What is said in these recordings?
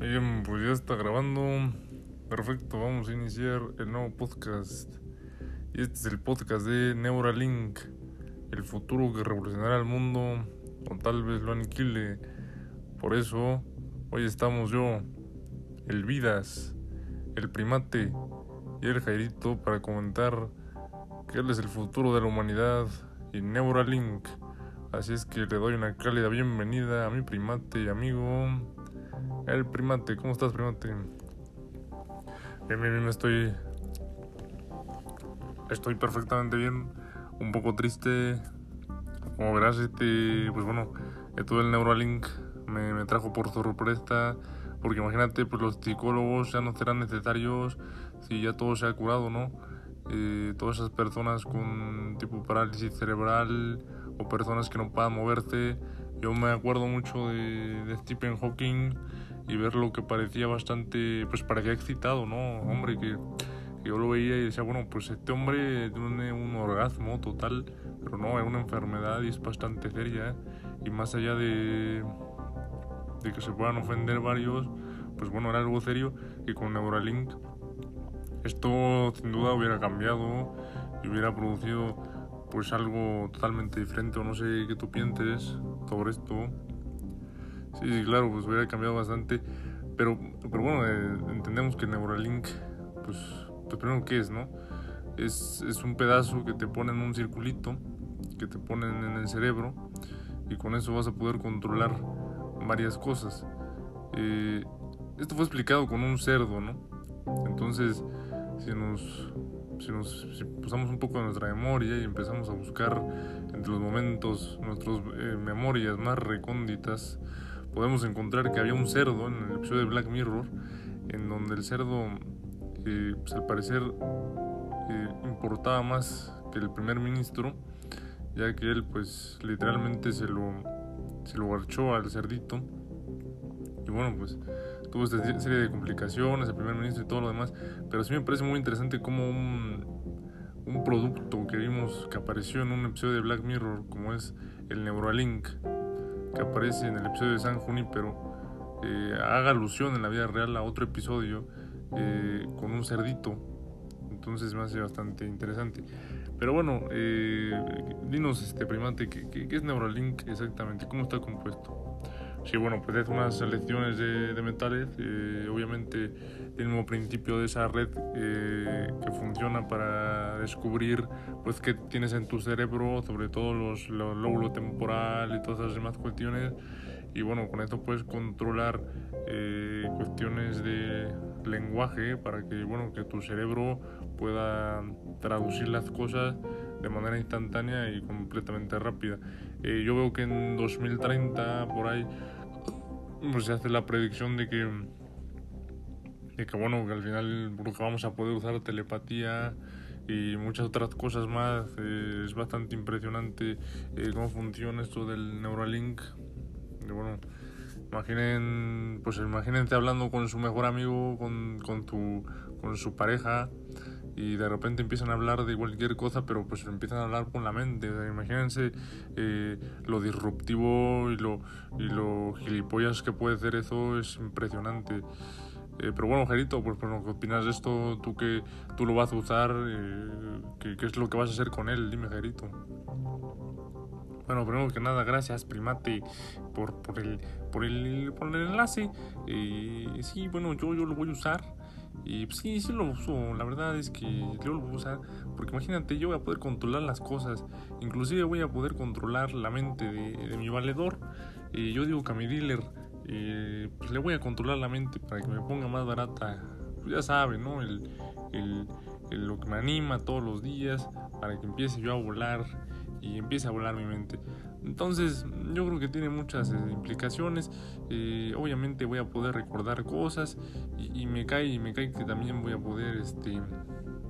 Bien, pues ya está grabando. Perfecto, vamos a iniciar el nuevo podcast. Y este es el podcast de Neuralink, el futuro que revolucionará el mundo, o tal vez lo aniquile. Por eso, hoy estamos yo, el Vidas, el Primate y el Jairito para comentar qué es el futuro de la humanidad y Neuralink. Así es que le doy una cálida bienvenida a mi primate y amigo, el Primate. ¿Cómo estás, Primate? Bien, estoy perfectamente bien, un poco triste. Como verás, pues bueno, todo el Neuralink me trajo por sorpresa, porque imagínate, pues los psicólogos ya no serán necesarios si ya todo se ha curado, ¿no? Todas esas personas con tipo parálisis cerebral o personas que no puedan moverse. Yo me acuerdo mucho de Stephen Hawking y ver lo que parecía bastante, pues parecía excitado, ¿no? Hombre, que yo lo veía y decía, bueno, pues este hombre tiene un orgasmo total, pero no, es una enfermedad y es bastante seria, ¿eh? Y más allá de que se puedan ofender varios, pues bueno, era algo serio. Y con Neuralink esto sin duda hubiera cambiado y hubiera producido pues algo totalmente diferente, o no sé qué tú pienses sobre esto. Sí, claro, pues hubiera cambiado bastante, pero bueno, entendemos que Neuralink, pues primero, ¿qué es, no? Es un pedazo que te ponen en un circulito, que te ponen en el cerebro, y con eso vas a poder controlar varias cosas. Esto fue explicado con un cerdo, ¿no? Entonces, si usamos un poco de nuestra memoria y empezamos a buscar entre los momentos, nuestras memorias más recónditas, podemos encontrar que había un cerdo en el episodio de Black Mirror, en donde el cerdo, pues al parecer, importaba más que el primer ministro, ya que él, pues, literalmente se lo garchó al cerdito. Y bueno, pues tuvo esta serie de complicaciones, el primer ministro y todo lo demás. Pero sí me parece muy interesante como un producto que vimos, que apareció en un episodio de Black Mirror, como es el Neuralink, que aparece en el episodio de San Junípero, haga alusión en la vida real a otro episodio con un cerdito. Entonces me hace bastante interesante. Pero bueno, dinos, Primate, ¿qué es Neuralink exactamente? ¿Cómo está compuesto? Sí, bueno, pues es unas selecciones de metales, obviamente el mismo principio de esa red que funciona para descubrir pues qué tienes en tu cerebro, sobre todo los lóbulos temporal y todas las demás cuestiones. Y bueno, con esto puedes controlar cuestiones de lenguaje para que, bueno, que tu cerebro pueda traducir las cosas de manera instantánea y completamente rápida. Yo veo que en 2030 por ahí pues se hace la predicción de que bueno, que al final vamos a poder usar telepatía y muchas otras cosas más. Es bastante impresionante cómo funciona esto del Neuralink. Y bueno, imagínense hablando con su mejor amigo, con su pareja, y de repente empiezan a hablar de cualquier cosa, pero pues empiezan a hablar con la mente. O sea, imagínense lo disruptivo y lo gilipollas que puede ser eso. Es impresionante. Pero bueno, Gerito, pues ¿qué opinas de esto? ¿Tú lo vas a usar? ¿Qué es lo que vas a hacer con él? Dime, Gerito. Bueno, primero que nada, gracias, Primate, por el enlace. Sí, bueno, yo lo voy a usar. Y pues, sí lo uso. La verdad es que yo lo voy a usar, porque imagínate, yo voy a poder controlar las cosas. Inclusive voy a poder controlar la mente de mi valedor. Yo digo que a mi dealer, pues le voy a controlar la mente para que me ponga más barata. Pues ya sabe, ¿no? Lo que me anima todos los días, para que empiece yo a volar. Y empieza a volar mi mente. Entonces yo creo que tiene muchas implicaciones. Obviamente voy a poder recordar cosas, y me cae que también voy a poder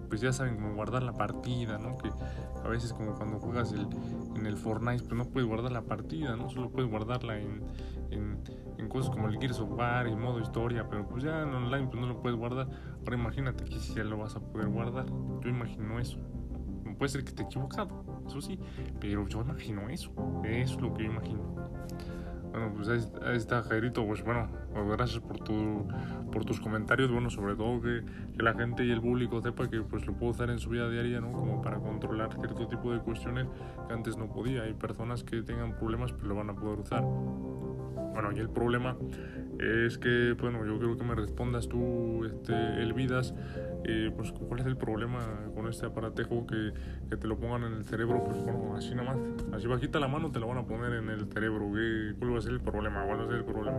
pues ya saben, como guardar la partida, ¿no? Que a veces, como cuando juegas en el Fortnite, pues no puedes guardar la partida, ¿no? Solo puedes guardarla en cosas como el Gears of War y modo historia, pero pues ya en online pues no lo puedes guardar. Ahora imagínate que si ya lo vas a poder guardar. Yo imagino eso. Puede ser que esté equivocado, eso sí, pero yo imagino eso. Es lo que yo imagino. Bueno, pues ahí está, Jairito. Pues bueno, pues gracias por tus comentarios. Bueno, sobre todo que la gente y el público sepa que pues lo puedo usar en su vida diaria, ¿no? Como para controlar cierto tipo de cuestiones que antes no podía. Hay personas que tengan problemas, pero lo van a poder usar. Bueno, y el problema es que, bueno, yo creo que me respondas tú, Elvidas, pues cuál es el problema con este aparatejo que te lo pongan en el cerebro, pues bueno, así nada más, así bajita la mano te lo van a poner en el cerebro. ¿Cuál va a ser el problema? ¿Cuál va a ser el problema?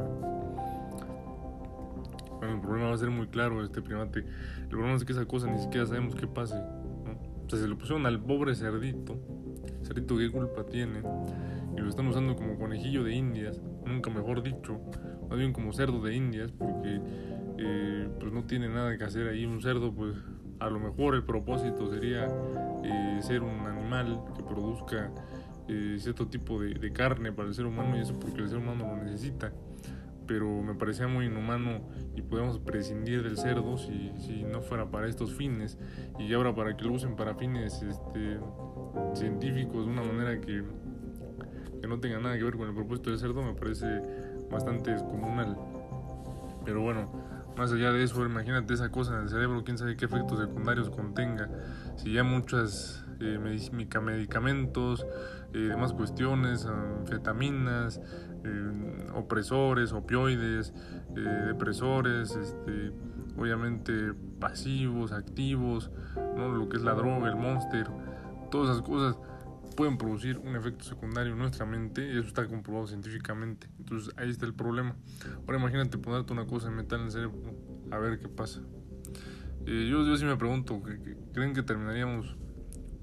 Bueno, el problema va a ser muy claro, primate. El problema es que esa cosa ni siquiera sabemos qué pase, ¿no? O sea, se lo pusieron al pobre cerdito, ¿qué culpa tiene? Y lo están usando como conejillo de indias, nunca mejor dicho, más bien como cerdo de indias, porque pues no tiene nada que hacer ahí un cerdo. Pues a lo mejor el propósito sería ser un animal que produzca cierto tipo de carne para el ser humano, y eso porque el ser humano lo necesita, pero me parecía muy inhumano y podemos prescindir del cerdo si no fuera para estos fines, y ahora para que lo usen para fines científicos de una manera que no tenga nada que ver con el propósito del cerdo, me parece bastante descomunal. Pero bueno, más allá de eso, imagínate esa cosa en el cerebro, quién sabe qué efectos secundarios contenga, si ya muchas medicamentos, demás cuestiones, anfetaminas, opresores, opioides, depresores, obviamente pasivos, activos, ¿no? Lo que es la droga, el Monster, todas esas cosas pueden producir un efecto secundario en nuestra mente, y eso está comprobado científicamente. Entonces ahí está el problema. Ahora imagínate ponerte una cosa de metal en el cerebro, a ver qué pasa. Yo sí me pregunto, ¿creen que terminaríamos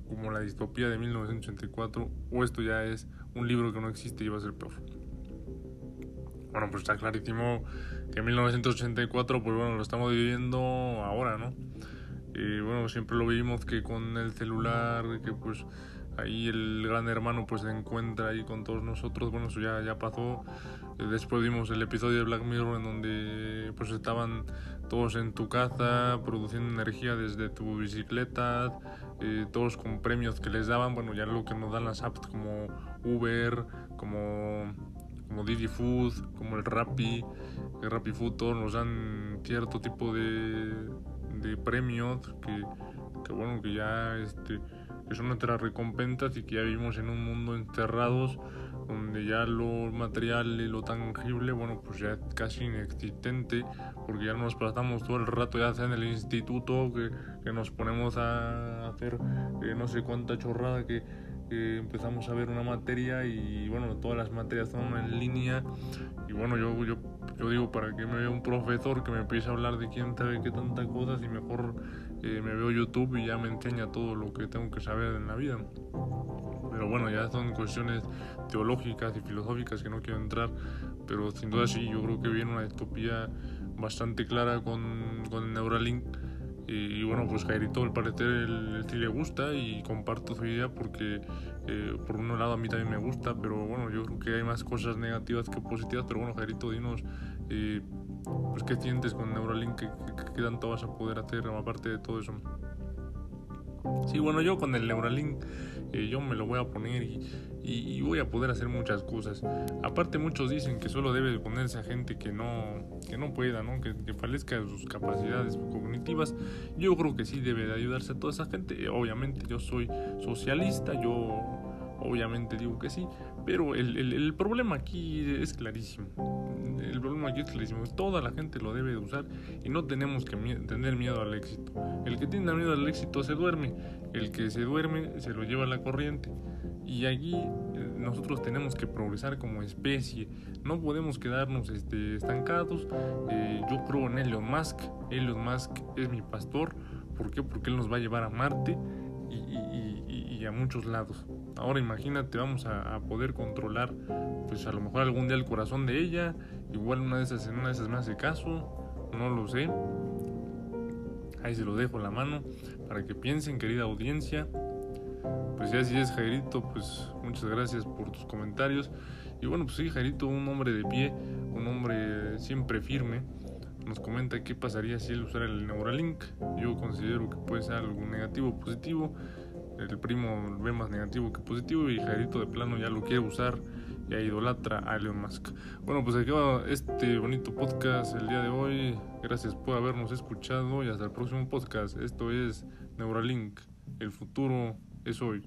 como la distopía de 1984, o esto ya es un libro que no existe y va a ser peor? Bueno, pues está clarísimo que 1984, pues bueno, lo estamos viviendo ahora, ¿no? Bueno, siempre lo vivimos que con el celular, que pues ahí el gran hermano pues se encuentra ahí con todos nosotros. Bueno, eso ya pasó. Después vimos el episodio de Black Mirror en donde pues estaban todos en tu casa produciendo energía desde tu bicicleta, todos con premios que les daban. Bueno, ya lo que nos dan las apps como Uber, como Didi Food, como el Rappi Food, todos nos dan cierto tipo de premios que bueno, que ya que son nuestras recompensas, y que ya vivimos en un mundo encerrados donde ya lo material y lo tangible, bueno, pues ya es casi inexistente, porque ya nos pasamos todo el rato ya sea en el instituto que nos ponemos a hacer no sé cuánta chorrada, que empezamos a ver una materia y bueno, todas las materias son en línea, y bueno, yo digo, ¿para qué me veo un profesor que me empiece a hablar de quién sabe qué tanta cosa, si mejor me veo YouTube y ya me enseña todo lo que tengo que saber en la vida? Pero bueno, ya son cuestiones teológicas y filosóficas que no quiero entrar, pero sin duda sí, yo creo que viene una distopía bastante clara con Neuralink. Y bueno, pues Jairito, al parecer el sí le gusta, y comparto su idea porque por un lado a mí también me gusta, pero bueno, yo creo que hay más cosas negativas que positivas. Pero bueno, Jairito, dinos pues qué sientes con Neuralink, qué tanto vas a poder hacer aparte de todo eso. Sí, bueno, yo con el Neuralink yo me lo voy a poner y voy a poder hacer muchas cosas. Aparte, muchos dicen que solo debe ponerse a gente que no pueda, ¿no? Que fallezca de sus capacidades cognitivas. Yo creo que sí debe de ayudarse a toda esa gente. Obviamente yo soy socialista, yo obviamente digo que sí, pero el problema aquí es clarísimo. El problema aquí es clarísimo. Toda la gente lo debe de usar, y no tenemos que tener miedo al éxito. El que tiene miedo al éxito se duerme. El que se duerme se lo lleva a la corriente. Y aquí nosotros tenemos que progresar como especie. No podemos quedarnos estancados. Yo creo en Elon Musk. Elon Musk es mi pastor. ¿Por qué? Porque él nos va a llevar a Marte y a muchos lados. Ahora imagínate, vamos a poder controlar, pues a lo mejor algún día el corazón de ella, igual en una de esas me hace caso, no lo sé. Ahí se lo dejo en la mano para que piensen, querida audiencia. Pues ya así es, Jairito, pues muchas gracias por tus comentarios. Y bueno, pues sí, Jairito, un hombre de pie, un hombre siempre firme, nos comenta qué pasaría si él usara el Neuralink. Yo considero que puede ser algo negativo o positivo. El primo ve más negativo que positivo, y Jairito de plano ya lo quiere usar e idolatra a Elon Musk. Bueno, pues aquí va este bonito podcast el día de hoy. Gracias por habernos escuchado y hasta el próximo podcast. Esto es Neuralink. El futuro es hoy.